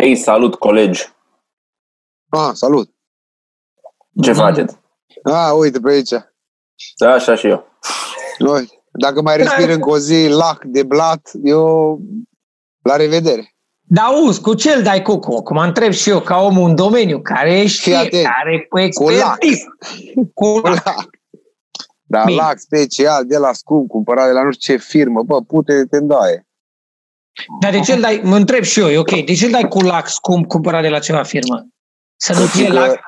Hei, salut, colegi! Ah, salut! Ce faceți? Ah, uite pe aici. Da, așa și eu. Noi, dacă mai respir încă o zi lac de blat, eu... La revedere! Da, uzi, cu ce îl dai cucu? Mă întreb și eu, ca omul în domeniu, care știe, care cu expertiză. Cu lac. Da, bine. Lac special, de la scump, cumpărat de la nu știu ce firmă, bă, pute de tendaie. Dar de ce îl dai, mă întreb și eu, ok, de ce îl dai cu lac scump, cumpărat de la ceva firmă? Să nu fie lac?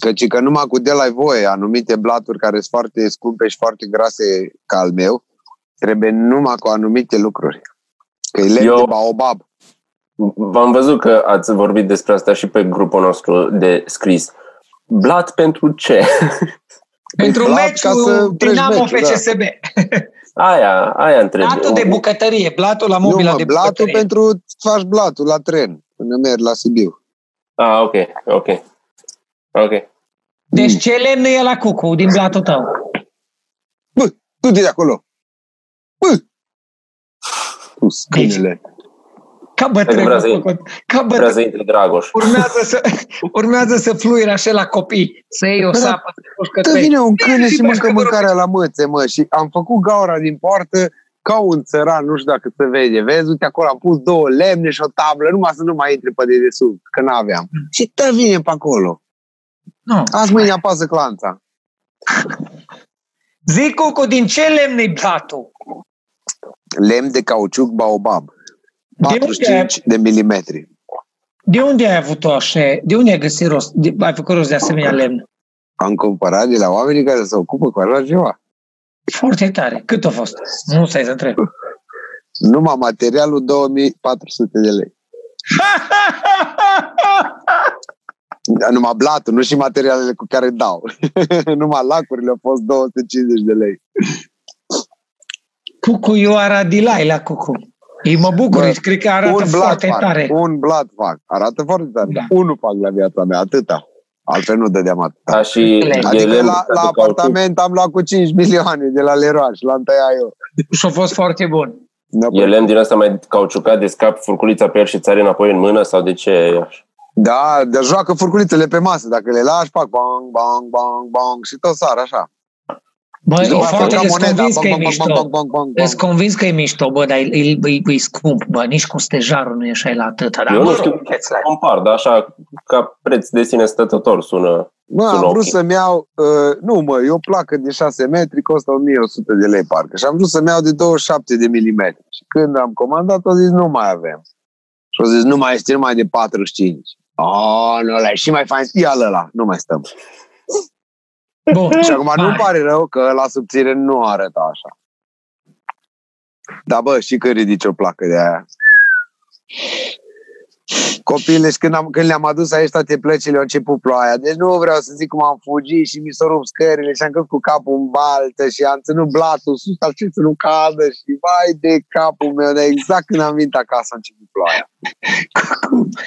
Căci că numai cu de la voie, anumite blaturi care sunt foarte scumpe și foarte grase ca al meu, trebuie numai cu anumite lucruri. Că e lemn de baobab. V-am văzut că ați vorbit despre asta și pe grupul nostru de scris. Blat pentru ce? Pentru meciul Dinamo FCSB. Da. Aia întreb. Blatul de bucătărie, blatul la mobila de bucătărie. Blatul pentru faci blatul la tren, când mergi la Sibiu. Ah, ok. Deci ce lemn e la cucu din blatul tău? Bă, tu de acolo. Bă! Tu scâinele. Vrea să intre Dragoș. Urmează să fluier așa la copii, să iei o sapă. Tă vine un câine și mâncă mâncarea la mâțe, mă, și am făcut gaura din poartă ca un țăran, nu știu dacă se vede. Vezi, uite, acolo am pus două lemne și o tablă, numai să nu mai intre pe dedesubt, că n-aveam. Și tă vine pe acolo. Nu. Azi mâine apasă clanța. Zic, Cucu, din ce lemn-i blatul? Lemn de cauciuc baobab. 45 de milimetri. De unde ai avut-o așa? De unde ai găsit rost? Ai făcut rost de asemenea lemn? Am cumpărat de la oamenii care se ocupă cu așa ceva. Foarte tare. Cât a fost? Nu stai să întreb. Numai materialul 2400 de lei. Numai blatul, nu și materialele cu care dau. Numai lacurile au fost 250 de lei. Cucu, eu aradilai la Cucu. Ei, mă bucur, cred că arată foarte tare. Un blat fac, arată foarte tare. Da. Unul fac la viața mea, atâta. Altfel nu dădeam atâta. Adică la apartament am luat cu 5 milioane de la Leroy și l-am tăiat eu. Și a fost foarte bun. E lemn din asta mai cauciucat, de scap furculița pe el și ți-are înapoi în mână sau de ce? Da, de joacă furculițele pe masă. Dacă le lași, fac bang, bang, bang, bang și tot sar așa. Bă, e foarte convins că e mișto, bă, dar e scump, bă, nici cu stejarul nu e așa la atâta. Dar eu nu știu cum să compar, dar așa, ca preț de sine stătător sună. Bă, am vrut să-mi iau, eu placă de 6 metri, costă 1100 de lei parcă și am vrut să-mi iau de 27 de milimetri. Și când am comandat, au zis, nu mai avem. Și au zis, nu mai este numai de 45. Oh, nu ăla e și mai fain, ia-l ăla, nu mai stăm. Bun. Și acum nu-mi pare rău că la subțire nu arăta așa. Dar bă, și când ridici o placă de aia. Copiile, și când le-am adus aici toate plăcile, au început ploaia. Deci nu vreau să zic cum am fugit și mi s-au rupt scările și am căzut cu capul în baltă și am ținut blatul sus, al ce să nu cadă și vai de capul meu. Dar exact când am venit acasă a început ploaia.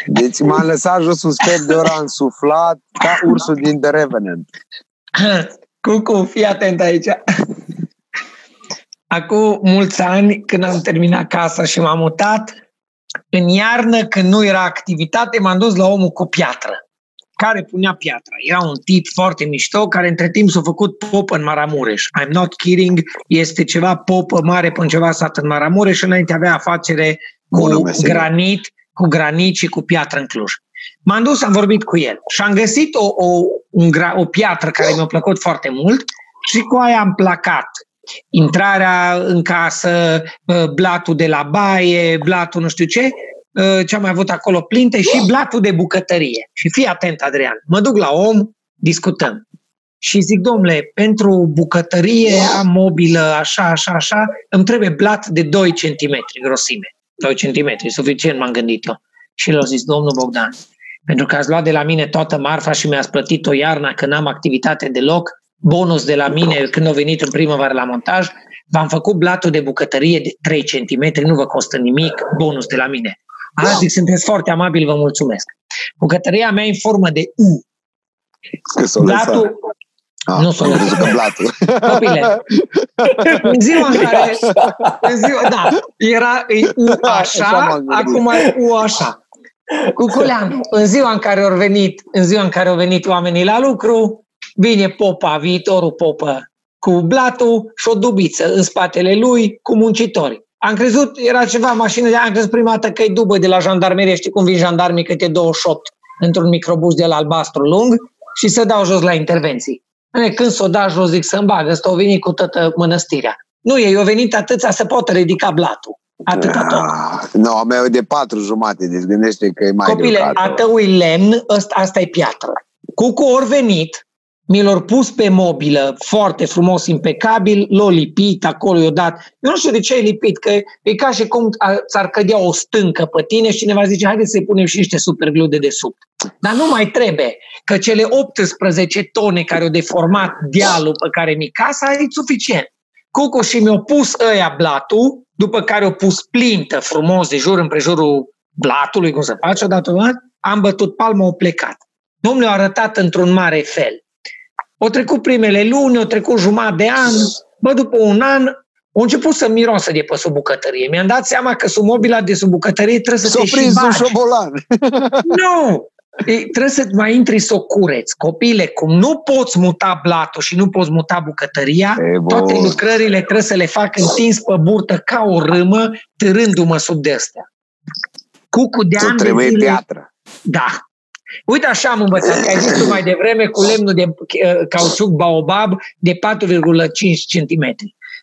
Deci m-am lăsat jos un sfert de oră însuflat ca ursul din The Revenant. Cucu, fii atent aici. Acum mulți ani, când am terminat casa și m-am mutat, în iarnă, când nu era activitate, m-am dus la omul cu piatră, care punea piatra. Era un tip foarte mișto, care între timp s-a făcut pop în Maramureș. I'm not kidding, este ceva pop mare pe ceva sat în Maramureș și înainte avea afacere cu granit și cu piatră în Cluj. M-am dus, am vorbit cu el și am găsit o piatră care mi-a plăcut foarte mult și cu aia am placat intrarea în casă, blatul de la baie, blatul nu știu ce am mai avut acolo plinte și blatul de bucătărie. Și fii atent, Adrian, mă duc la om, discutăm și zic, domnule, pentru bucătărie am mobilă așa, îmi trebuie blat de 2 cm grosime. 2 cm, suficient m-am gândit eu. Și le-au zis, domnul Bogdan, pentru că ați luat de la mine toată marfa și mi-ați plătit o iarnă când n-am activitate deloc, bonus de la mine când au venit în primăvară la montaj, v-am făcut blatul de bucătărie de 3 cm, nu vă costă nimic, bonus de la mine. Azi sunteți foarte amabili, vă mulțumesc. Bucătăria mea e în formă de U. Blatul... nu s-o lăsat blatul. Copile, în ziua, da, era U așa, acum e U așa. Cuculeanu, în ziua în care au venit oamenii la lucru, vine Popa, viitorul Popă, cu blatul și o dubiță în spatele lui cu muncitori. Am crezut, era ceva mașină, am crezut prima dată că e dubă de la jandarmerie, știi cum vin jandarmii câte 28 într-un microbus de la albastru lung și se dau jos la intervenții. Când s-o da jos, zic să-mi bagă, ăsta o venit cu toată mănăstirea. Nu, ei au venit atâția să poată ridica blatul. Atâta tot. Nu, a meu de 4,5, deci gândește că e mai greu. Copile, a tău-i lemn, asta e piatră. Cucu ori venit, mi l-or pus pe mobilă, foarte frumos, impecabil, l-o lipit, acolo i-o dat. Eu nu știu de ce ai lipit, că e ca și cum s-ar cădea o stâncă pe tine și cineva zice, haideți să-i punem și niște superglue de desubt. Dar nu mai trebuie, că cele 18 tone care au deformat dealul pe care mi casa e suficient. Cucu și mi-o pus ăia blatul, după care o pus plintă frumos de jur împrejurul blatului, cum se face odată, am bătut palma, o plecat. Domnul le-a arătat într-un mare fel. O trecut primele luni, o trecut jumătate de an, după un an, a început să miroasă de pe sub bucătărie. Mi-am dat seama că sub mobila de sub bucătărie trebuie să s-o te și bagi. Nu! Trebuie să mai intri să o cureți. Copile, cum nu poți muta blatul și nu poți muta bucătăria, toate lucrările trebuie să le fac întins pe burtă ca o râmă, târându-mă sub de-astea. Cucu de ani de zile... piatră. Da. Uite așa am învățat, că ai zis mai devreme cu lemnul de cauciuc baobab de 4,5 cm.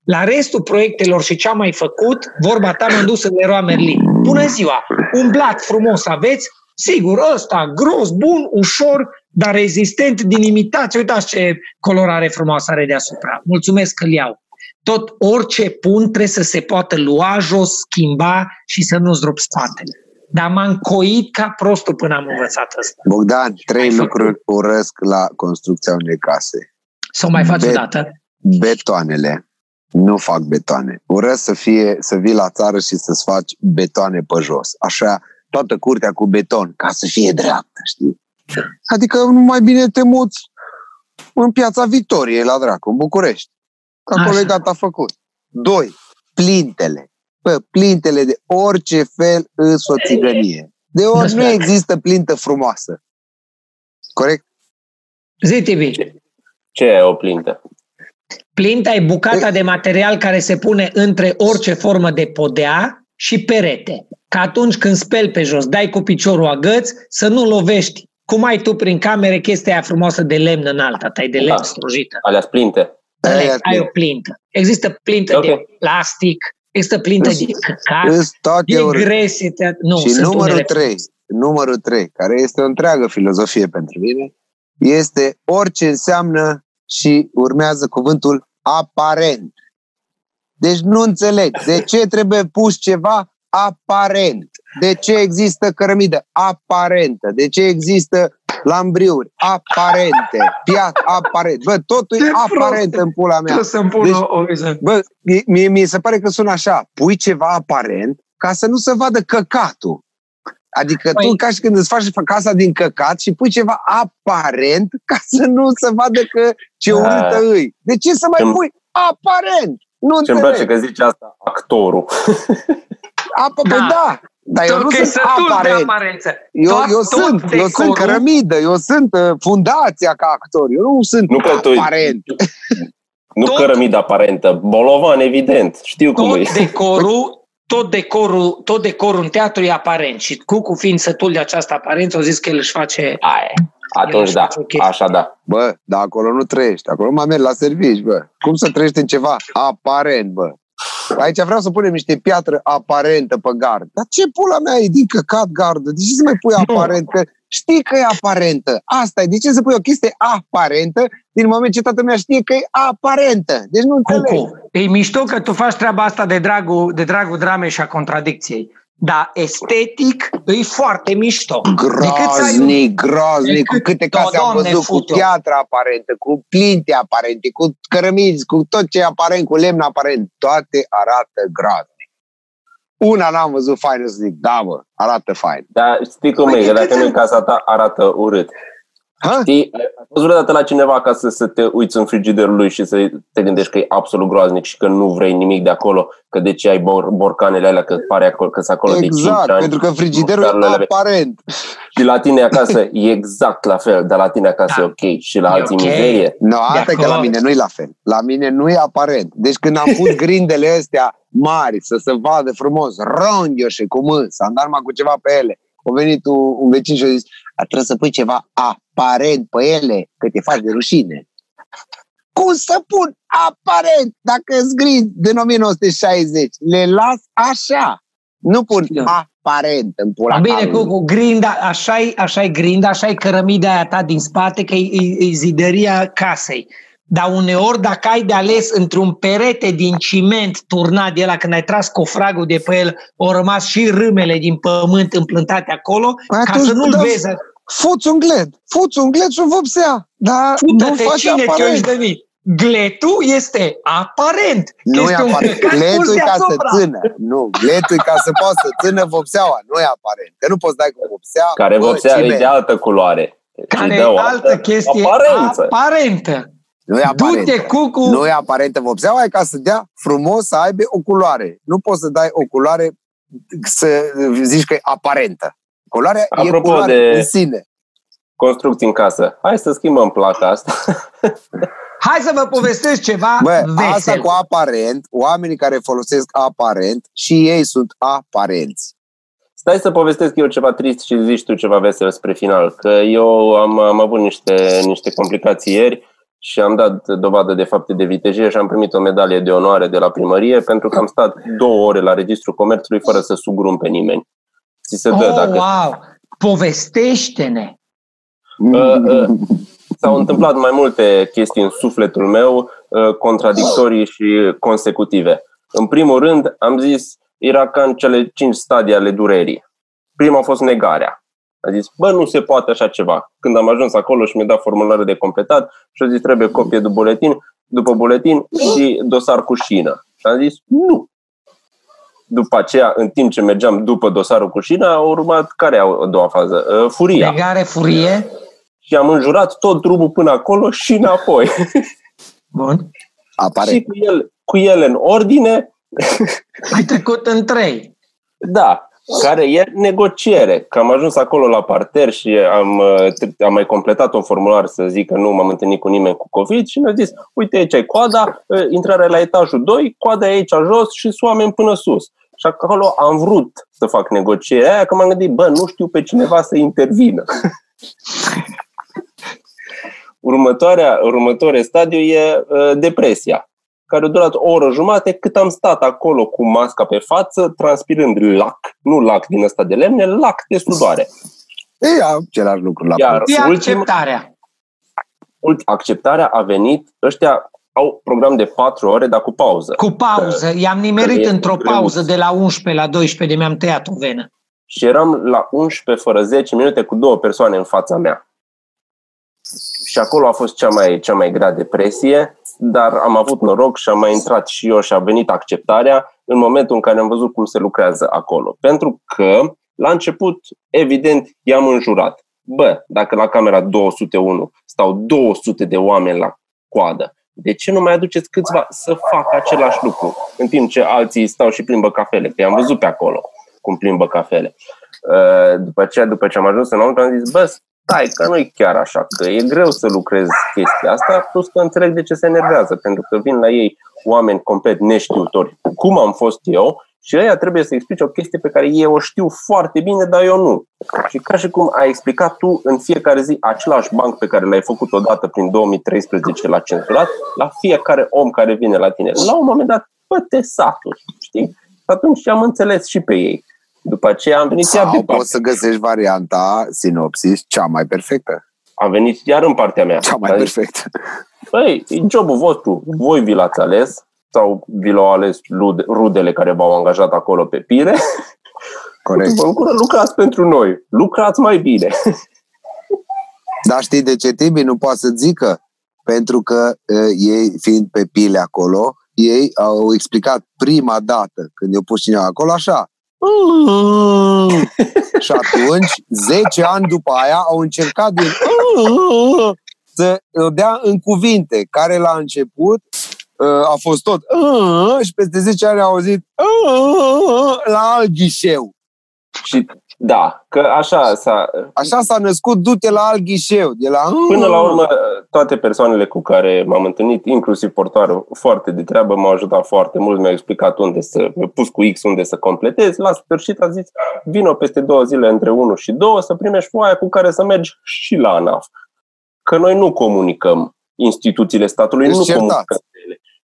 La restul proiectelor și ce am mai făcut, vorba ta m-am dus în Leroy Merlin. Bună ziua! Un blat frumos aveți, sigur, ăsta, gros, bun, ușor, dar rezistent din imitație. Uitați ce colorare frumoasă are deasupra. Mulțumesc că-l iau. Tot orice pun trebuie să se poată lua jos, schimba și să nu zdrup spatele. Dar m-am coit ca prostul până am învățat asta. Bogdan, trei lucruri urăsc la construcția unei case. Să o mai faci odată. Betoanele. Nu fac betoane. Urăsc să vii la țară și să-ți faci betoane pe jos. Așa toată curtea cu beton, ca să fie dreaptă, știi? Adică mai bine te muți în Piața Victoriei, la dracu, în București. Acolo e gata făcut. 2. Plintele. Bă, plintele de orice fel îți o țigănie. De ori nu există plintă frumoasă. Corect? Zi-te bine. Ce e o plintă? Plinta e bucata de material care se pune între orice formă de podea și perete. Că atunci când speli pe jos, dai cu piciorul agăți, să nu lovești. Cum ai tu prin camere chestia aia frumoasă de lemn înaltă, ta e de lemn strujită. Alea plinte. Ai o plintă. Există plintă de plastic, există plintă de căcat, de gresitate. Și numărul 3, care este o întreagă filozofie pentru mine, este orice înseamnă și urmează cuvântul aparent. Deci nu înțelegi. De ce trebuie pus ceva aparent? De ce există cărămidă? Aparentă. De ce există lambriuri? Aparente. Piat aparent. Bă, totul e aparent în pula mea. Deci, bă, mi se pare că sună așa. Pui ceva aparent ca să nu se vadă căcatul. Adică tu ca și când îți faci casa din căcat și pui ceva aparent ca să nu se vadă că ce urâtă îi. De ce să mai pui aparent? Ce-mi place că zici asta, actorul. Da. Dar eu nu sunt aparent. Eu sunt cărămidă, eu sunt fundația ca actor. Eu nu sunt aparent. Nu cărămidă aparentă, bolovan, evident. Știu cum e. Tot decorul în teatru e aparent. Și Cucu, fiind sătul de această aparență, a zis că el își face aia. Atunci da, așa da. Bă, dar acolo nu trăiești, acolo mai mergi la servici, bă. Cum să trăiești în ceva aparent, bă? Aici vreau să punem niște piatră aparentă pe gard. Dar ce pula mea e din căcat gardă? De ce să mai pui aparent? Că știi că e aparentă. Asta e. De ce să pui o chestie aparentă din moment ce toată lumea știe că e aparentă? Deci nu înțeleg. E mișto că tu faci treaba asta de dragul dramei și a contradicției. Dar estetic e foarte mișto. Groznic. Câte case am văzut cu piatră aparentă, cu plinte aparente, cu cărămizi, cu tot ce e aparent, cu lemn aparent. Toate arată groznic. Una n-am văzut faină să zic, da, bă, arată fain. Dar știi cum e, dacă nu-i casa ta, arată urât. Știi, ai fost vreodată la cineva ca să te uiți în frigiderul lui și să te gândești că e absolut groaznic și că nu vrei nimic de acolo, că de ce ai borcanele alea, că pare acolo, că sunt acolo exact, de 5 ani. Exact, pentru că frigiderul e aparent. Și la tine acasă e exact la fel, dar la tine acasă da. E ok și la alții okay. Mizerie. No, asta e că la mine nu e la fel. La mine nu e aparent. Deci când am pus grindele astea mari să se vadă frumos, rondioșe cu mânt, sandarma cu ceva pe ele, a venit un vecin și a zis, trebuie să pui ceva aparent pe ele, că te faci de rușine. Cum să pun aparent dacă îți grind din 1960? Le las așa. Nu pun aparent în pula. Bine, cu grinda, așa-i grinda, așa-i cărămida aia ta din spate, că e zideria casei. Dar uneori, dacă ai de ales într-un perete din ciment turnat de ăla, când ai tras cofragul de pe el, au rămas și râmele din pământ împlântate acolo, păi ca să nu-l vezi. Fuți un gled, și o vopsea. Dar nu faci cine aparent. Gletul este aparent. Nu e aparent. Gletul e ca să țină. Nu, gletul e ca să poată să țină vopseaua. Nu e aparent. Că nu poți dai cu vopsea. Care vopsea e de altă culoare. Care e altă chestie aparentă. Nu e aparentă vopseaua, e ca să dea frumos, să aibă o culoare. Nu poți să dai o culoare să zici că e aparentă. Culoarea e culoare în sine. Construcții în casă. Hai să schimbăm placa asta. Hai să vă povestesc ceva vesel. Asta cu aparent, oamenii care folosesc aparent și ei sunt aparenți. Stai să povestesc eu ceva trist și zici tu ceva vesel spre final. Că eu am avut niște complicații ieri. Și am dat dovadă de fapte de vitejie și am primit o medalie de onoare de la primărie pentru că am stat 2 ore la Registrul Comerțului fără să sugrum pe nimeni. Ți se dă dacă... Wow! Povestește-ne! S-au întâmplat mai multe chestii în sufletul meu, contradictorii și consecutive. În primul rând, am zis, era ca în cele 5 stadii ale durerii. Prima a fost negarea. A zis, nu se poate așa ceva. Când am ajuns acolo și mi-a dat formularul de completat și a zis, trebuie copie după buletin și dosar cu șină. Și am zis, nu. După aceea, în timp ce mergeam după dosarul cu șină, a urmat care a doua fază? Furia. Negare, furie. Și am înjurat tot drumul până acolo și înapoi. Bun. Apare. Și cu el în ordine. Ai trecut în 3. Da. Care e negociere. Că am ajuns acolo la parter și am mai completat un formular să zic că nu m-am întâlnit cu nimeni cu COVID și mi-a zis, uite aici e coada, intrarea la etajul 2, coada e aici jos și oameni până sus. Și acolo am vrut să fac negocierea aia că m-am gândit, nu știu pe cineva să intervină. Următoarea stadiu e depresia. Care a durat o oră jumate, cât am stat acolo cu masca pe față, transpirând lac, nu lac din ăsta de lemne, lac de sudoare. E același lucru. Acceptarea a venit, ăștia au program de 4 ore, dar cu pauză. Cu pauză, i-am nimerit într-o pauză de la 11 la 12, de mi-am tăiat o venă. Și eram la 11 fără 10 minute cu 2 persoane în fața mea. Și acolo a fost cea mai grea depresie, dar am avut noroc și am mai intrat și eu și a venit acceptarea în momentul în care am văzut cum se lucrează acolo. Pentru că, la început, evident, i-am înjurat. Dacă la camera 201 stau 200 de oameni la coadă, de ce nu mai aduceți câțiva să facă același lucru? În timp ce alții stau și plimbă cafele, că i-am văzut pe acolo cum plimbă cafele. După ce am ajuns înăuntru, am zis, stai, că nu e chiar așa, că e greu să lucrez chestia asta, plus că înțeleg de ce se enervează, pentru că vin la ei oameni complet neștiutori, cum am fost eu, și ăia trebuie să explice o chestie pe care eu o știu foarte bine, dar eu nu. Și ca și cum ai explicat tu în fiecare zi același banc pe care l-ai făcut odată prin 2013 la censurat, la fiecare om care vine la tine. La un moment dat, te saturi, știi? Și atunci am înțeles și pe ei. După aceea am venit iar poți să găsești varianta sinopsis cea mai perfectă. Am venit iar în partea mea. Cea mai perfectă. E jobul vostru. Voi vi l-ați ales sau vi l-au ales rudele care v-au angajat acolo pe pire. Corect. Lucrați pentru noi. Lucrați mai bine. Dar știi de ce Tibi nu poate să zică? Pentru că ei, fiind pe pile acolo, ei au explicat prima dată când i-au pus cineva acolo așa. Și atunci, 10 ani după aia, au încercat din să o dea în cuvinte, care la început a fost tot și peste 10 ani au auzit la alt ghișeu. Și da, că așa s-a născut du-te la alt ghișeu. De la... Până la urmă, toate persoanele cu care m-am întâlnit, inclusiv portarul foarte de treabă, m-au ajutat foarte mult, mi-au explicat unde să, mi-au pus cu X unde să completez. La sfârșit a zis, vino peste 2 zile între 1 și 2 să primești foaia cu care să mergi și la ANAF. Că noi nu comunicăm, instituțiile statului nu comunică.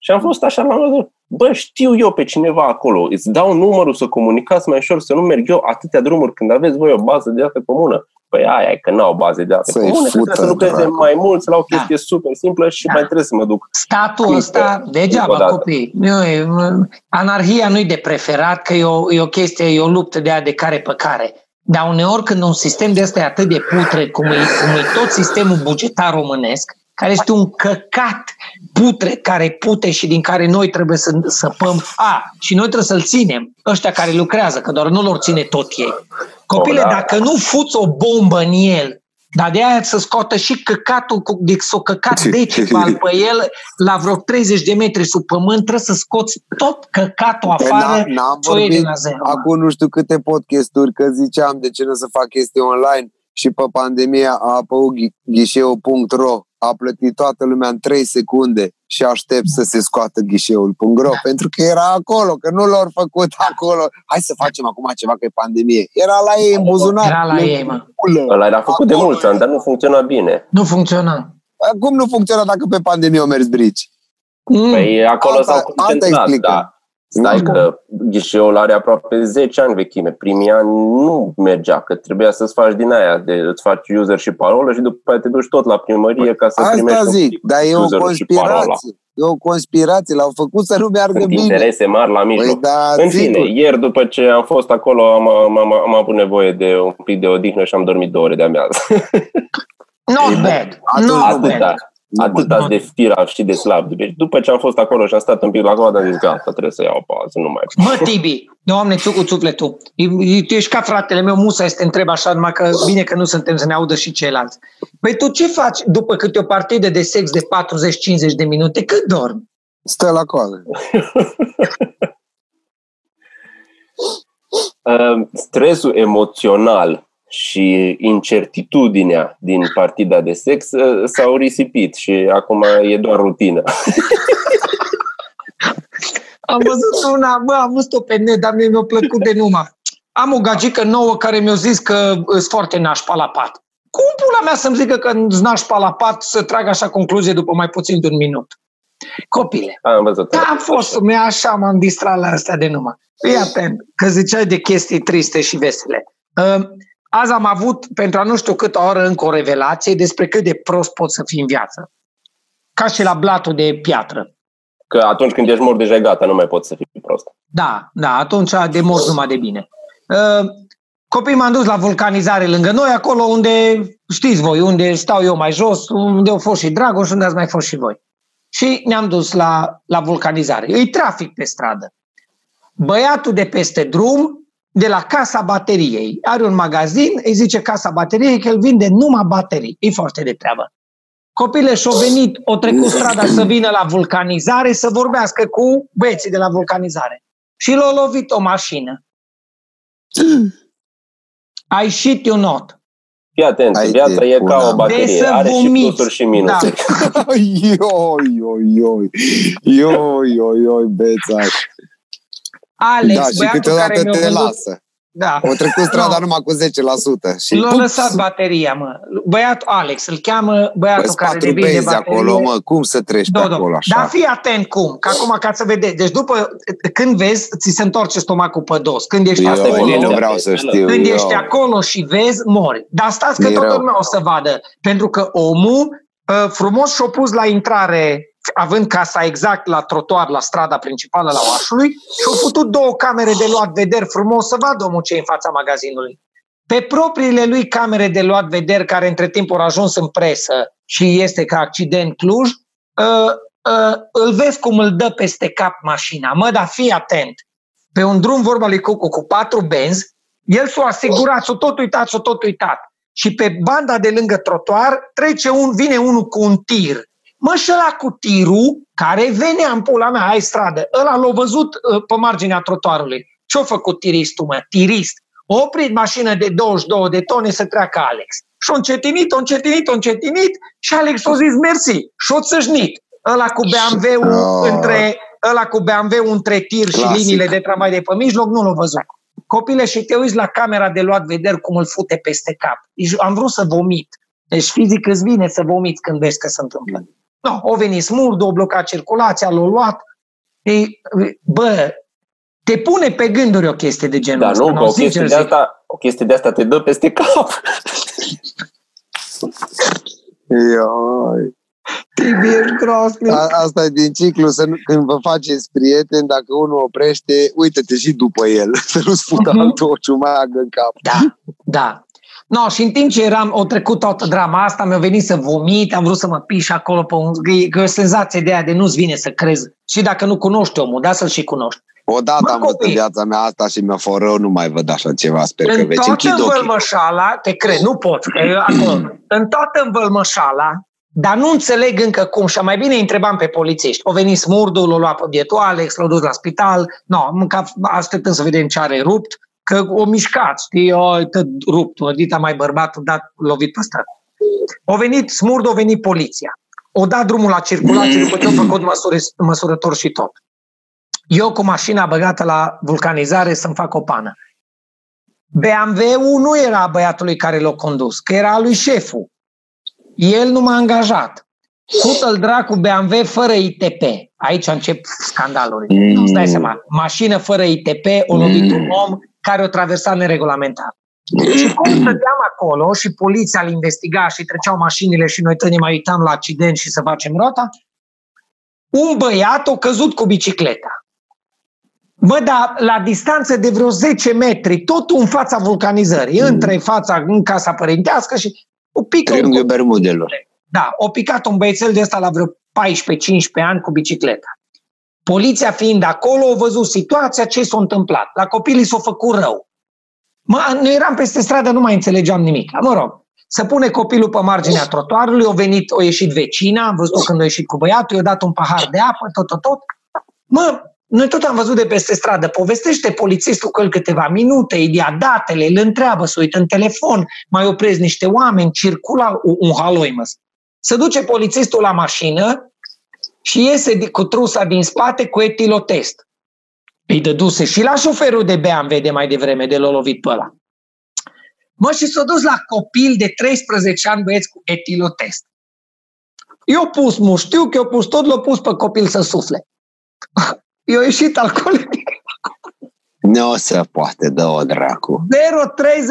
Și am fost așa la un dat, bă, știu eu pe cineva acolo, îți dau numărul să comunicați mai ușor, să nu merg eu atâtea drumuri când aveți voi o bază de date comună. Păi aia e că n-au baze de date comune, trebuie să lucreze mai mulți la o chestie super simplă și mai trebuie să mă duc. Statul ăsta, degeaba copii, anarhia nu-i de preferat, că e o chestie, e o luptă de aia de care pe care. Dar uneori când un sistem de ăsta e atât de putred, cum e tot sistemul bugetar românesc, care este un căcat putred, care pute și din care noi trebuie să săpăm. Și noi trebuie să-l ținem, ăștia care lucrează, că doar nu l-or ține tot ei. Copile, dacă nu fuți o bombă în el, dar de aia să scoată și căcatul, s-o căcat decibal pe el, la vreo 30 de metri sub pământ, trebuie să scoți tot căcatul afară. N-am vorbit acum nu știu câte podcast-uri, că ziceam de ce nu să fac chestii online și pe pandemia a apărut ghișeu.ro. A plătit toată lumea în 3 secunde și aștept să se scoată ghișeul.ro pentru că era acolo, că nu l-au făcut acolo. Hai să facem acum ceva, că e pandemie. Era la ei în buzunar. Era la ei, mă. Ăla era făcut acolo de mulți ani, dar nu funcționa bine. Nu funcționa. Cum nu funcționa dacă pe pandemie o mergi brici? Păi acolo s-au concentrat, da. Stai că ghișeul are aproape 10 ani vechime. Primii ani nu mergea, că trebuia să-ți faci din aia, îți faci user și parolă și după aia te duci tot la primărie ca să primești userul și parola. Asta zic, dar e o conspirație. E o conspirație, l-au făcut să nu meargă bine. Interese mari la mijloc. În fine, ieri după ce am fost acolo am avut nevoie de un pic de odihnă și am dormit 2 ore de amiază. Not bad. Atâta de firav și de slab. Deci după ce am fost acolo și am stat un pic la coadă, am zis, gata, trebuie să iau o pauză, nu mai... Mă, Tibi, Doamne, ți-o cu sufletul. Tu ești ca fratele meu, Musa este întreb așa, numai că bine că nu suntem să ne audă și ceilalți. Păi tu ce faci după câte o partidă de sex de 40-50 de minute? Cât dormi? Stă la coadă. Stresul emoțional și incertitudinea din partida de sex s-au risipit și acum e doar rutină. Am văzut una, am văzut-o pe net, dar mi-a plăcut de numai. Am o gagică nouă care mi-a zis că sunt foarte nașpa la pat. Cum pula mea să-mi zică că sunt nașpa la pat să trag așa concluzie după mai puțin de 1 minut? Copile, am fost, așa m-am distrat la astea de numai. Fii atent, că ziceai de chestii triste și vesele. Azi am avut, pentru a nu știu câtă oră, încă o revelație despre cât de prost poți să fii în viață. Ca și la blatul de piatră. Că atunci când ești mort, deja e gata, nu mai poți să fii prost. Da, atunci de mort numai de bine. Copiii m-am dus la vulcanizare lângă noi, acolo unde, știți voi, unde stau eu mai jos, unde au fost și Dragoș, unde ați mai fost și voi. Și ne-am dus la vulcanizare. E trafic pe stradă. Băiatul de peste drum, de la Casa Bateriei. Are un magazin, îi zice Casa Bateriei, că el vinde numai baterii. E foarte de treabă. Copile și-au venit, o trecut strada să vină la vulcanizare, să vorbească cu băieții de la vulcanizare. Și l-a lovit o mașină. Ai shit you not. Fii atent, viața e ca o baterie. Are și plusuri și minusuri. Da. Ioi, bețac. Alex, și câteodată te lasă. O trecut strada numai cu 10%. Și l-a lăsat bateria, mă. Băiatul Alex, îl cheamă băiatul care devine baterie. Acolo, mă, cum să treci pe acolo așa? Dar fii atent cum, că acum ca să vedeți. Deci după, când vezi, ți se întorce stomacul pe dos. Când ești acolo și vezi, mori. Dar stați că toată lumea o să vadă. Pentru că omul frumos și-o pus la intrare, având casa exact la trotuar, la strada principală, la orașului, și-au putut 2 camere de luat vederi frumos să vadă omul ce e în fața magazinului. Pe propriile lui camere de luat vederi, care între timp au ajuns în presă și este ca accident Cluj, îl vezi cum îl dă peste cap mașina. Mă, dar fii atent! Pe un drum, vorba lui Cucu, cu 4 benzi, El s-o asigura, s-o tot uitat, s-o tot uitat. Și pe banda de lângă trotuar vine unul cu un tir. Mă, și ăla cu tirul, care venea în pula mea, ai stradă, ăla l-a văzut pe marginea trotuarului. Ce-a făcut tiristul, mă? Tirist. A oprit mașină de 22 de tone să treacă Alex. Și-a încetinit, și Alex a zis mersi. Și-a țâșnit. Ăla cu BMW-ul între tir și liniile de tramvai de pe mijloc nu l-a văzut. Copile, și te uiți la camera de luat vederi cum îl fute peste cap. Deci am vrut să vomit. Deci fizic îți vine să vomiți când vezi că se întâmplă. No, o venit smurd, o blocat circulația, l-a luat. Ei, bă, te pune pe gânduri o chestie de genul ăsta. Dar nu, o chestie de asta te dă peste cap. Ioi. Asta e din ciclu, când vă faceți prieteni, dacă unul oprește, uită-te și după el, să nu-ți fută altul o ciumeagă în cap. Da, da. No, și în timp ce o trecut toată drama asta, mi-a venit să vomit, am vrut să mă piș acolo pe un... E o senzație de aia de nu-ți vine să crezi. Și dacă nu cunoști omul, da, să-l și cunoști. Odată am văzut în viața mea asta și mi-a fost rău, nu mai văd așa ceva, sper că veți închid ochii. În toată învălmășala, te cred, nu pot, că eu acolo, în toată învălmășala, dar nu înțeleg încă cum, și mai bine întrebam pe polițiști. O venit smurdul, l-o luat pe bietul Alex, l-o dus la spital, no, așteptăm să vedem ce are rupt, că o mișcat, știi, dita mai bărbatul, dat lovit pe stradă. O venit smurd, o venit poliția. O dat drumul la circulație după ce au făcut măsurător și tot. Eu cu mașina băgată la vulcanizare să-mi fac o pană. BMW-ul nu era a băiatului care l-a condus, că era a lui șeful. El nu m-a angajat. Cută-l dracu BMW fără ITP. Aici încep scandalurile. Nu-ți dai seama. Mașină fără ITP, o lovit un om care o traversa neregulamentar. Și cum stăteam acolo și poliția îl investiga și treceau mașinile și noi ne mai uitam la accident și să facem rota, un băiat a căzut cu bicicleta. Mă, dar la distanță de vreo 10 metri, totul în fața vulcanizării, între fața, în casa părintească și... Triunghiul Bermudelor. Da, o picat un băiețel de ăsta la vreo 14-15 ani cu bicicleta. Poliția fiind acolo, au văzut situația, ce s-a întâmplat. La copilii s-a făcut rău. Noi eram peste stradă, nu mai înțelegeam nimic. Mă rog, să pune copilul pe marginea trotuarului, a ieșit vecina, am văzut-o când a ieșit cu băiatul, i-a dat un pahar de apă, tot. Mă, noi tot am văzut de peste stradă. Povestește polițistul cu el câteva minute, îi dea datele, îl întreabă, se uită în telefon, mai opresc niște oameni, circula un haloi, mă. Se duce polițistul la mașină și iese cu trusa din spate cu etilotest. Îi dăduse și la șoferul de BMW de mai devreme, de l-a lovit pe ăla. Mă, și s-a dus la copil de 13 ani, băieți, cu etilotest. Eu pus muștiuc, eu pus tot, l-a pus pe copil să sufle. I-a ieșit alcoolic. Nu se poate, dă-o dracu.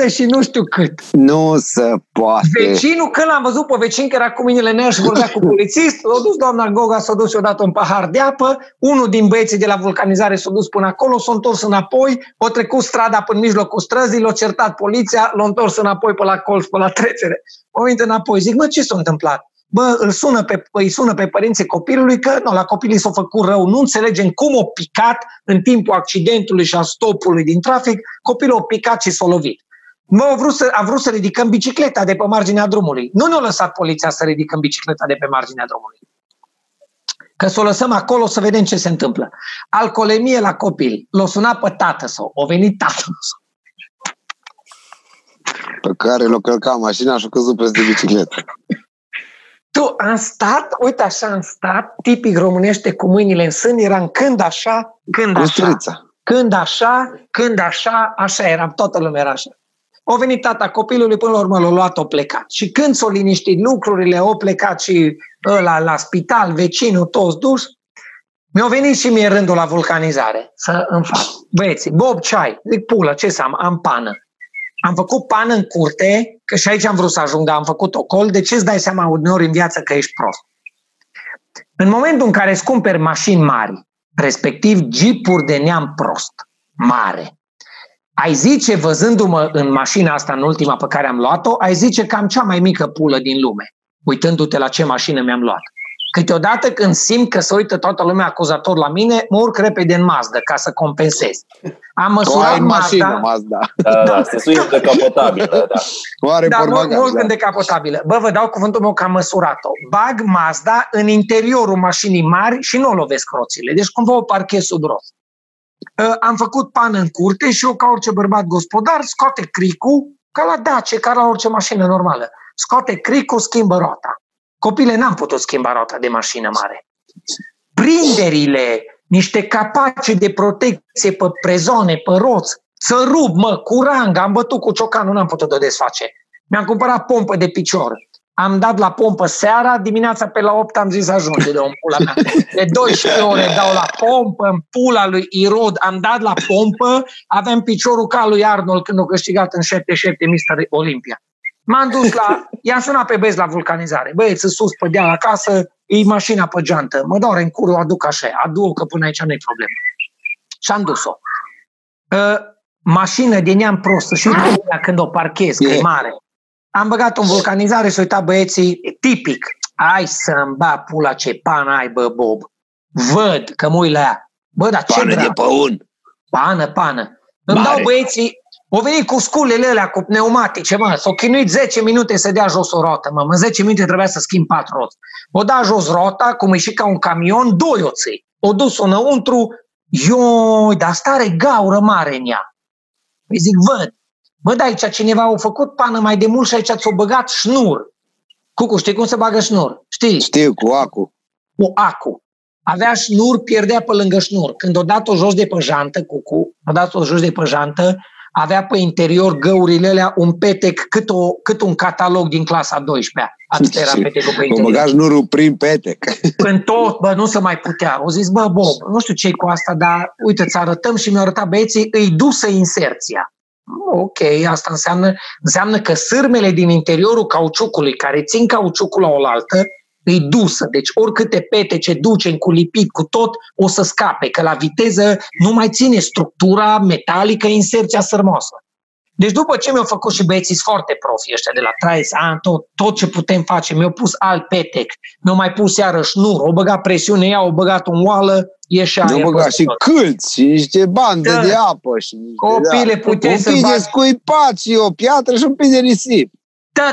0,30 și nu știu cât. Nu se poate. Vecinul, când l-am văzut pe vecin, că era cu mâinile în și vorbea cu polițist, l-a dus doamna Goga, s-a dus și a dat un pahar de apă, unul din băieții de la vulcanizare s-a dus până acolo, s-a întors înapoi, a trecut strada până în mijlocul străzii, l-a certat poliția, l-a întors înapoi pe la colț, pe la trecere. O uit înapoi, zic, mă, ce s-a întâmplat? Bă, îi sună pe părinții copilului că la copilii s-a făcut rău. Nu înțelegem cum o picat în timpul accidentului și a stopului din trafic. Copilul o picat și s-a lovit. Mă, a vrut să ridicăm bicicleta de pe marginea drumului. Nu ne-a lăsat poliția să ridicăm bicicleta de pe marginea drumului. Că să o lăsăm acolo să vedem ce se întâmplă. Alcoolemie la copil. L-a sunat pe tată sau a venit tatăl său. Pe care l-a călcat mașina și a căzut peste bicicletă. Tu, am stat, uite așa am stat, tipic românește, cu mâinile în sân, eram când așa, așa eram, toată lumea era așa. O venit tata copilului, până la urmă l-a luat, o plecat. Și când s-o liniștit lucrurile, o plecat și ăla la spital, vecinul, toți duși, mi-a venit și mie rândul la vulcanizare să îmi fac. Băieții, Bob, ceai, zic, pulă, ce să am? Am pană. Am făcut pană în curte, că și aici am vrut să ajung, dar am făcut ocol. De ce îți dai seama uneori în viață că ești prost? În momentul în care îți cumperi mașini mari, respectiv jeep-uri de neam prost, mare, ai zice, văzându-mă în mașina asta, în ultima pe care am luat-o, ai zice că am cea mai mică pulă din lume, uitându-te la ce mașină mi-am luat. Câteodată când simt că se uită toată lumea acuzator la mine, mă urc repede în Mazda ca să compensez. Am măsurat Mazda. Da, se suie decapotabilă. Da, mă urc în decapotabilă. Bă, vă dau cuvântul meu că am măsurat-o. Bag Mazda în interiorul mașinii mari și nu o lovesc roțile. Deci cumva o parchez sub roți. Am făcut pană în curte și eu, ca orice bărbat gospodar, scoate cricul, ca la Dacia, ca la orice mașină normală. Scoate cricul, schimbă roata. Copile, n-am putut schimba roata de mașină mare. Prinderile, niște capaci de protecție pe prezone, pe roți, să rup, mă, cu ranga, am bătut cu ciocanul, n-am putut o desface. Mi-am cumpărat pompă de picior. Am dat la pompă seara, dimineața pe la 8 am zis ajunge de om pula mea. De 12 ore dau la pompă, în pula lui Irod, am dat la pompă, aveam piciorul ca lui Arnold când a câștigat în 77 Mr. Olympia. M-am dus la... I-am sunat pe băieți la vulcanizare. Băieți, sus pe deal acasă, e mașina pe geantă. Mă doare în cur, o aduc așa. Adu-o că până aici nu-i problemă. Și-am dus-o. Mașină de neam prostă și când o parchez, că e mare. Am băgat-o în vulcanizare și uita băieții, tipic. Ai să-mi ba pula ce pană ai, bă, Bob. Văd că mă uit la ea. Bă, dar ce drag. Pană. Îmi dau băieții... O venit cu sculele alea, cu pneumatice, mă. S-o chinuit 10 minute să dea jos o rotă, mă. În 10 minute trebuia să schimb 4 roți. O da jos rota, cum e și ca un camion, doi oței. O dus-o înăuntru, ioi, dar asta are gaură mare în ea. Păi zic, văd. Bă, da, aici cineva a făcut pană mai de mult și aici ți-o băgat șnur. Cucu, știi cum se bagă șnur? Știi? Știu, cu acu. Cu acu. Avea șnur, pierdea pe lângă șnur. Când o dat-o jos de pe jantă, cucu, o dat-o jos de pe jantă, avea pe interior găurile alea un petec cât un catalog din clasa 12-a. Asta era petecul pe interior. O băgași nurul prin petec. Când tot, bă, nu se mai putea. O zis, bă, Bob, nu știu ce-i cu asta, dar uite, ți arătăm și mi-a arătat băieții, îi dusă inserția. Ok, asta înseamnă că sârmele din interiorul cauciucului, care țin cauciucul la oaltă, îi dusă. Deci oricâte petece ducem cu lipit, cu tot, o să scape, că la viteză nu mai ține structura metalică, inserția sârmoasă. Deci după ce mi-au făcut și băieții foarte profi ăștia de la Traes, tot ce putem face, mi-au pus alt petec, mi-au mai pus iară șnur, o băgat presiune, ea o băgat în oală, ieșea. Mi-au băgat și câlți și niște bande de apă. Și niște, copile, puteți să-mi bagi. Un pic de scuipat și o piatră și un pic de nisip.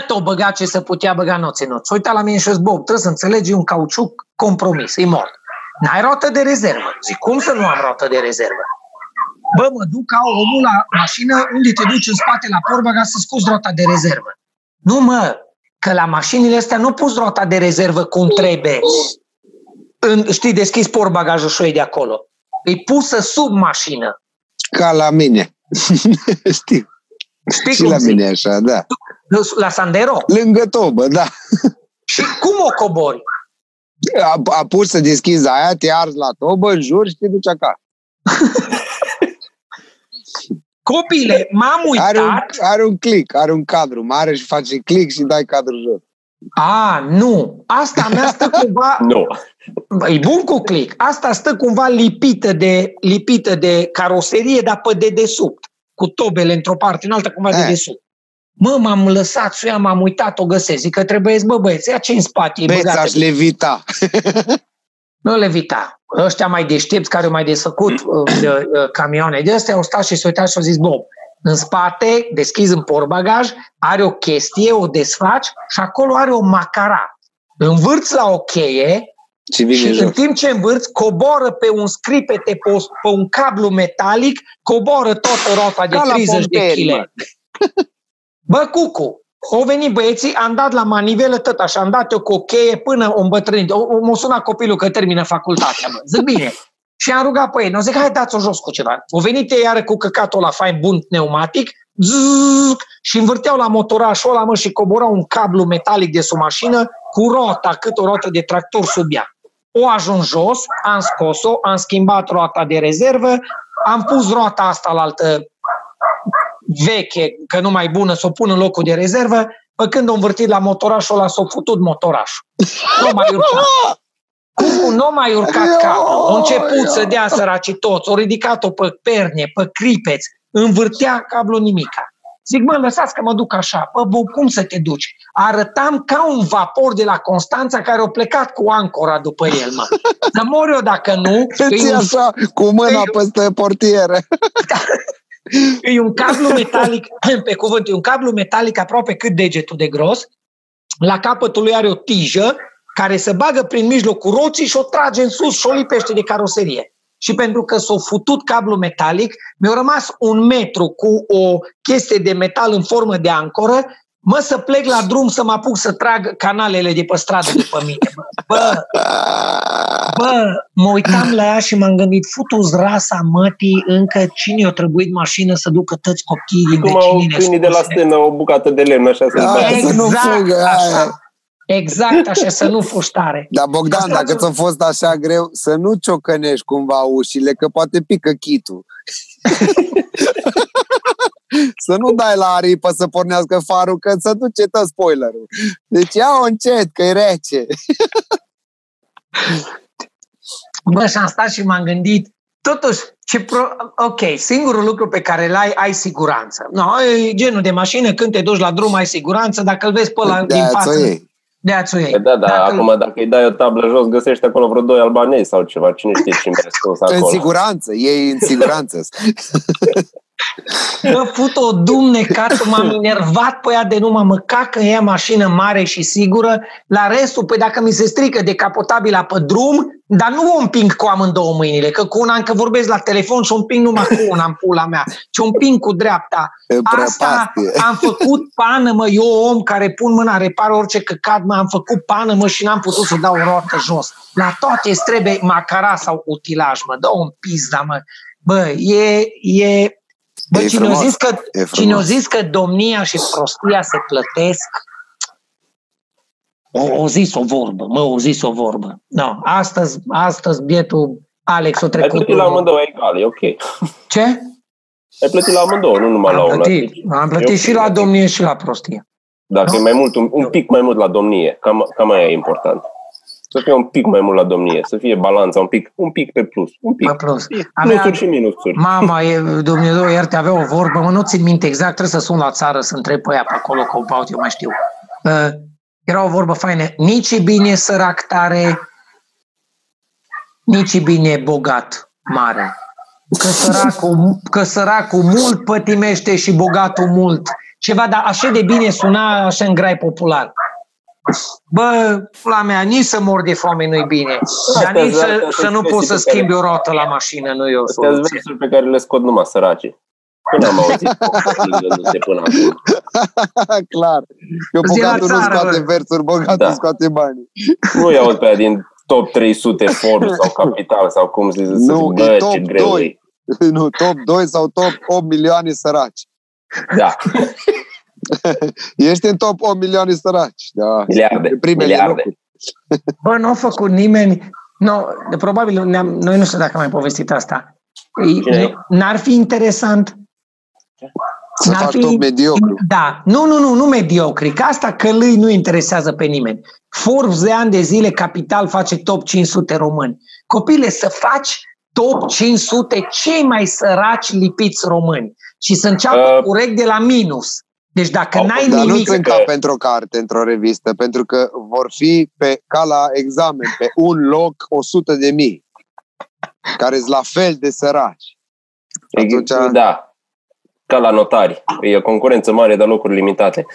Tot o băga ce se putea băga noții. S-a uitat la mine și zis, Bob, trebuie să înțelegi un cauciuc compromis, e mort. N-ai roată de rezervă. Zic, cum să nu am roată de rezervă? Bă, mă duc ca omul la mașină unde te duci în spate la porbă ca să scoți roata de rezervă. Nu, mă, că la mașinile astea nu pus roata de rezervă cum trebuie. Știi, deschis porbagajul și de acolo. E pusă sub mașină. Ca la mine. Știi. Știi și cum la mine așa, da. La Sandero? Lângă tobă, da. Și cum o cobori? A pus să deschizi aia, te arzi la tobă, în jur și te duci acasă. Copile, m-am uitat... Are un click, are un cadru mare și face click și dai cadru jos. A, nu. Asta mea stă cumva... Nu. E bun cu click. Asta stă cumva lipită de caroserie, dar pe dedesubt. Cu tobele într-o parte, în alta cumva dedesubt. Mă, m-am lăsat, suia, m-am uitat, o găsesc. Zic că trebuie, bă, băieți, ia ce în spate. Beți, aș levita. Nu levita. Ăștia mai deștepți care au mai desfăcut camioane de astea, au stat și s-au uitat și au zis, Bob, în spate, deschizi în porbagaj, are o chestie, o desfaci și acolo are o macara. Învârți la o cheie și în timp ce învârți, coboră pe un scripete, pe un cablu metalic, coboră toată roata de 30 de kg. Bă, cucu, au venit băieții, am dat la manivelă tot așa, am dat eu cu o cheie până o îmbătrânit. M-a sunat copilul că termină facultatea, bă, zic bine. Și am rugat pe ei, n-au zic, hai dați-o jos cu ceva. Au venit ei iară cu căcatul ăla fain bun pneumatic, zzz, și învârteau la motorașul ăla, mă, și coborau un cablu metalic de sub mașină cu roata, cât o roată de tractor sub ea. O ajuns jos, am scos-o, am schimbat roata de rezervă, am pus roata asta la altă veche, că nu mai bună, s-o pun în locul de rezervă, pă când o învârtit la motorașul ăla, s-o futut motorașul. Nu mai urcat. Cucu nu mai urcat capul. A început să dea săracii toți, o ridicat-o pe perne, pe cripeți, învârtea cablul nimica. Zic, mă, lăsați că mă duc așa. Bă, bă, cum să te duci? Arătam ca un vapor de la Constanța care a plecat cu ancora după el, mă. Să mor eu dacă nu. Ții așa, cu mâna peste portiere. E un cablu metalic, pe cuvânt, e un cablu metalic aproape cât degetul de gros. La capătul lui are o tijă care se bagă prin mijlocul roții și o trage în sus și o lipește de caroserie. Și pentru că s-a futut cablu metalic, mi-a rămas un metru cu o chestie de metal în formă de ancoră, mă, să plec la drum să mă apuc să trag canalele de pe stradă după mine. Bă, mă uitam la ea și m-am gândit, futu-ți rasa mătii, încă cine i-a trebuit mașină să ducă tăți copiii din vecinile. Cum au de la stână, o bucată de lemn, așa să exact, așa. Exact, așa, să nu fugi tare. Dar Bogdan, asta dacă ți-a fost așa greu, să nu ciocănești cumva ușile, că poate pică chitul. Să nu dai la aripă să pornească farul, că să duce tot spoilerul. Deci ia-o încet, că-i rece. Bă, și-am stat și m-am gândit, totuși, ok, singurul lucru pe care l-ai, ai siguranță. No, e genul de mașină, când te duci la drum, ai siguranță, dacă îl vezi pe ăla din față. Da, acum dacă îi dai o tablă jos, găsești acolo vreo 2 albanezi sau ceva. Cine știe ce mi-a spus acolo. În siguranță, ei în siguranță. Bă, fut-o dumnecatul, m-am enervat pe ea de nu, mă cacă, ea mașină mare și sigură. La restul, păi dacă mi se strică decapotabila pe drum, dar nu o împing cu amândouă mâinile, că cu una încă vorbesc la telefon și o împing numai cu una în pula mea, ci o împing cu dreapta. Asta am făcut pană, mă, eu om care pun mâna, repar orice căcat, mă, am făcut pană, mă, și n-am putut să dau o roată jos. La toate îți trebuie macara sau utilaj, mă, dă-o în pizda, mă. Bă, Bă, cine a zis că domnia și prostia se plătesc, o zis o vorbă. No, astăzi bietul Alex o trecut. Ai plătit la amândouă, egal, e ok. Ce? Ai plătit la amândouă, nu numai la una. Am plătit și la domnie și la prostie. Dacă e mai mult, un pic mai mult la domnie, cam aia e important. Să fie un pic mai mult la domnie, să fie balanța, un pic pe plus, plusuri și minusuri. Mama, Dumnezeu ierte, avea o vorbă, mă, nu țin minte exact, trebuie să sun la țară să întreb pe aia pe acolo, că o baut, eu mai știu. Era o vorbă faină, nici e bine sărac tare, nici e bine bogat mare. Că săracul mult pătimește și bogatul mult. Ceva, dar așa de bine suna așa în grai popular. Bă, pula mea, nici să mor de foame nu-i bine, dar nici să nu poți să schimbi o roată la mașină, nu e o soluție. Astea versuri pe care le scot numai săracii. Până am auzit de până acum. Clar, că bogatul nu scoate versuri, bogatul scoate bani. Nu iau pe aia din top 300 Ford sau Capital sau cum se zice. Nu, top 2. Nu, top 2 sau top 8 milioane săraci. Da. Ești în top 8 milioane săraci. Da. Miliarde. Bă, nu a făcut nimeni. No, probabil, noi nu știu dacă am mai povestit asta. N-ar fi interesant? Să fac tot mediocru. Da. Nu mediocri. Că asta călâi nu interesează pe nimeni. Forbes de ani de zile, Capital face top 500 români. Copile, să faci top 500 cei mai săraci lipiți români. Și să înceapă corect de la minus. Deci dacă n-ai nimic... Dar nu sunt ca pentru o carte, într-o revistă, pentru că vor fi ca la examen, pe un loc 100.000, care-s la fel de săraci. Atunci... Da, ca la notari. E o concurență mare, dar locuri limitate.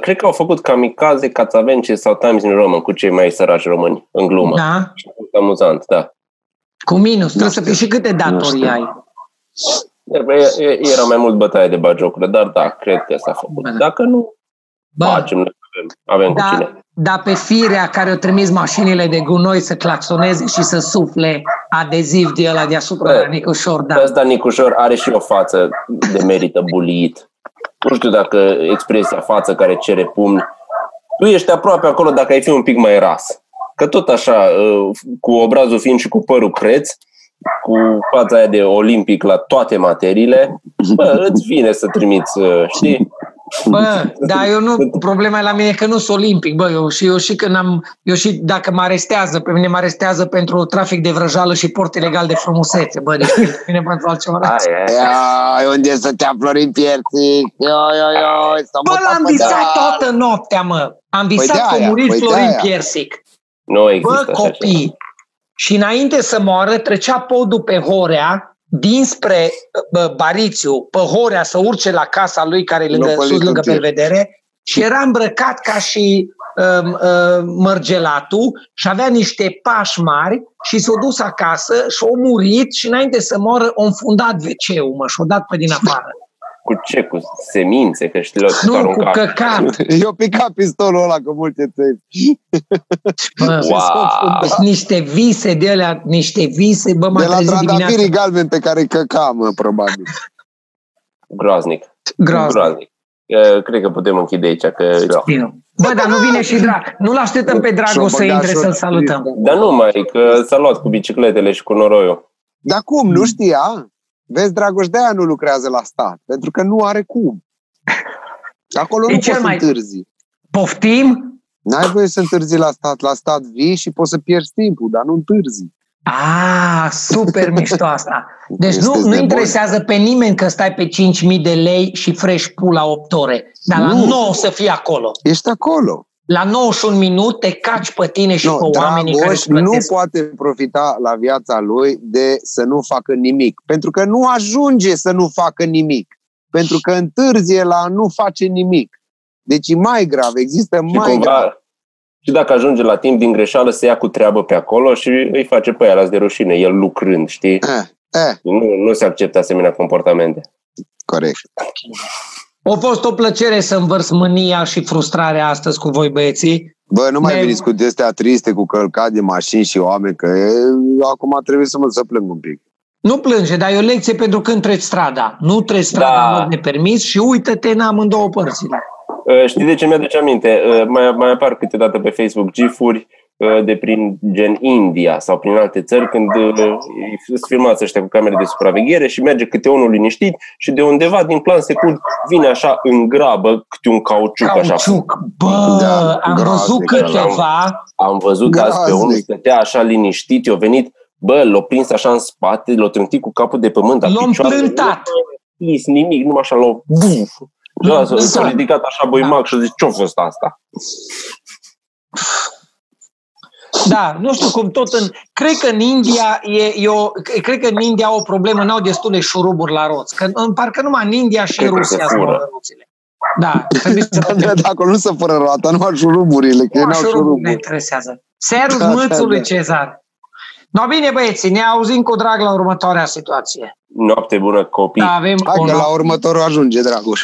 Cred că au făcut Kamikaze, Catavence sau Times New Roman cu cei mai săraci români, în glumă. Da. Amuzant, da. Cu minus, trebuie să fie și câte datorii ai. Era mai mult bătaie de bagiocură, dar da, cred că s-a făcut. Dacă nu, facem, avem cu cine. Dar pe firea care o trimis mașinile de gunoi să claxoneze și să sufle adheziv de ăla deasupra la Nicușor. Da. Asta Nicușor are și o față de merită buliit. Nu știu dacă expresia față care cere pumni. Tu ești aproape acolo dacă ai fi un pic mai ras. Că tot așa, cu obrazul fiind și cu părul creț, cu fața aia de olimpic la toate materiile, bă, îți vine să trimiți, știi? Bă, dar eu nu, problema la mine e că nu sunt olimpic, bă, eu și când am, eu și dacă mă arestează, pe mine mă arestează pentru trafic de vrăjală și port ilegal de frumusețe, bă, deci mine pentru altceva. Ai, unde să te aflori în pierții? Bă, l-am visat toată noaptea, mă. Am visat că a murit Florin Piersic. Nu există. Bă, copii. Și înainte să moară, trecea podul pe Horea, dinspre Barițiu, pe Horea, să urce la casa lui, care e lângă Belvedere, și era îmbrăcat ca și Mărgelatul și avea niște pași mari și s-a dus acasă și a murit și înainte să moară a înfundat WC-ul, mă, și-a dat pe din afară. Cu ce? Cu semințe? Că știi, nu, cu căcat. Eu picat pistolul ăla cu multe țevi. Wow. Niște vise de alea, niște vise, bă, m-am trezit dimineața. De la trandafirii galben pe care căcam, mă, probabil. Groaznic. Groaznic. Cred că putem închide aici, că... Bă, dar nu vine și Drag. Nu-l așteptăm pe Drago să intre să-l salutăm. Dar nu, mai, că s-a luat cu bicicletele și cu noroiul. Dar cum? Nu știa? Vezi, Dragoș, de-aia nu lucrează la stat, pentru că nu are cum. Acolo nu poți să întârzi. Poftim? N-ai voie să întârzi la stat. La stat vii și poți să pierzi timpul, dar nu întârzi. Ah, super mișto asta. Deci nu interesează pe nimeni că stai pe 5.000 de lei și frești pula 8 ore. Dar la 9 să fii acolo. Ești acolo. La 91 minut te caci pe tine și pe oamenii care îți plătesc. Nu poate profita la viața lui de să nu facă nimic. Pentru că nu ajunge să nu facă nimic. Pentru că întârzie la nu face nimic. Deci e mai grav, există și mai cumva, grav. Și dacă ajunge la timp, din greșeală se ia cu treabă pe acolo și îi face pe aia de rușine, el lucrând, știi? Nu se acceptă asemenea comportamente. Corect. A fost o plăcere să învărs mânia și frustrarea astăzi cu voi, băieții. Bă, nu mai veniți cu de-astea triste, cu călcat de mașini și oameni, că acum trebuie să plâng un pic. Nu plânge, dar e o lecție pentru când treci strada. Nu treci strada în mod nepermis și uită-te în amândouă părțile. Știi de ce mi-aduce aminte? Mai apar câteodată pe Facebook gifuri de prin gen India sau prin alte țări, când sunt filmați ăștia cu camere de supraveghere și merge câte unul liniștit și de undeva din plan secund vine așa în grabă câte un cauciuc. Așa. Bă, da, am văzut câteva. Am văzut azi pe unul, stătea așa liniștit, i-a venit, bă, l-a prins așa în spate, l-a trântit cu capul de pământ, l-a împlântat. Nu a nimic, numai așa s-a ridicat așa boimac și a zis, ce-a fost asta? Da, nu știu cum tot în... Cred că în India au o problemă, n-au destule șuruburi la roți. Că parcă numai în India și cred Rusia se fură roțile. Da, trebuie să... Acolo nu se fură roata, numai șuruburile, că n-au șuruburi. Ne interesează. Servus mâțului Cezar. No, bine, băieții, ne auzim cu drag la următoarea situație. Noapte bună, copii. Hai că la următorul ajunge, Dragoș.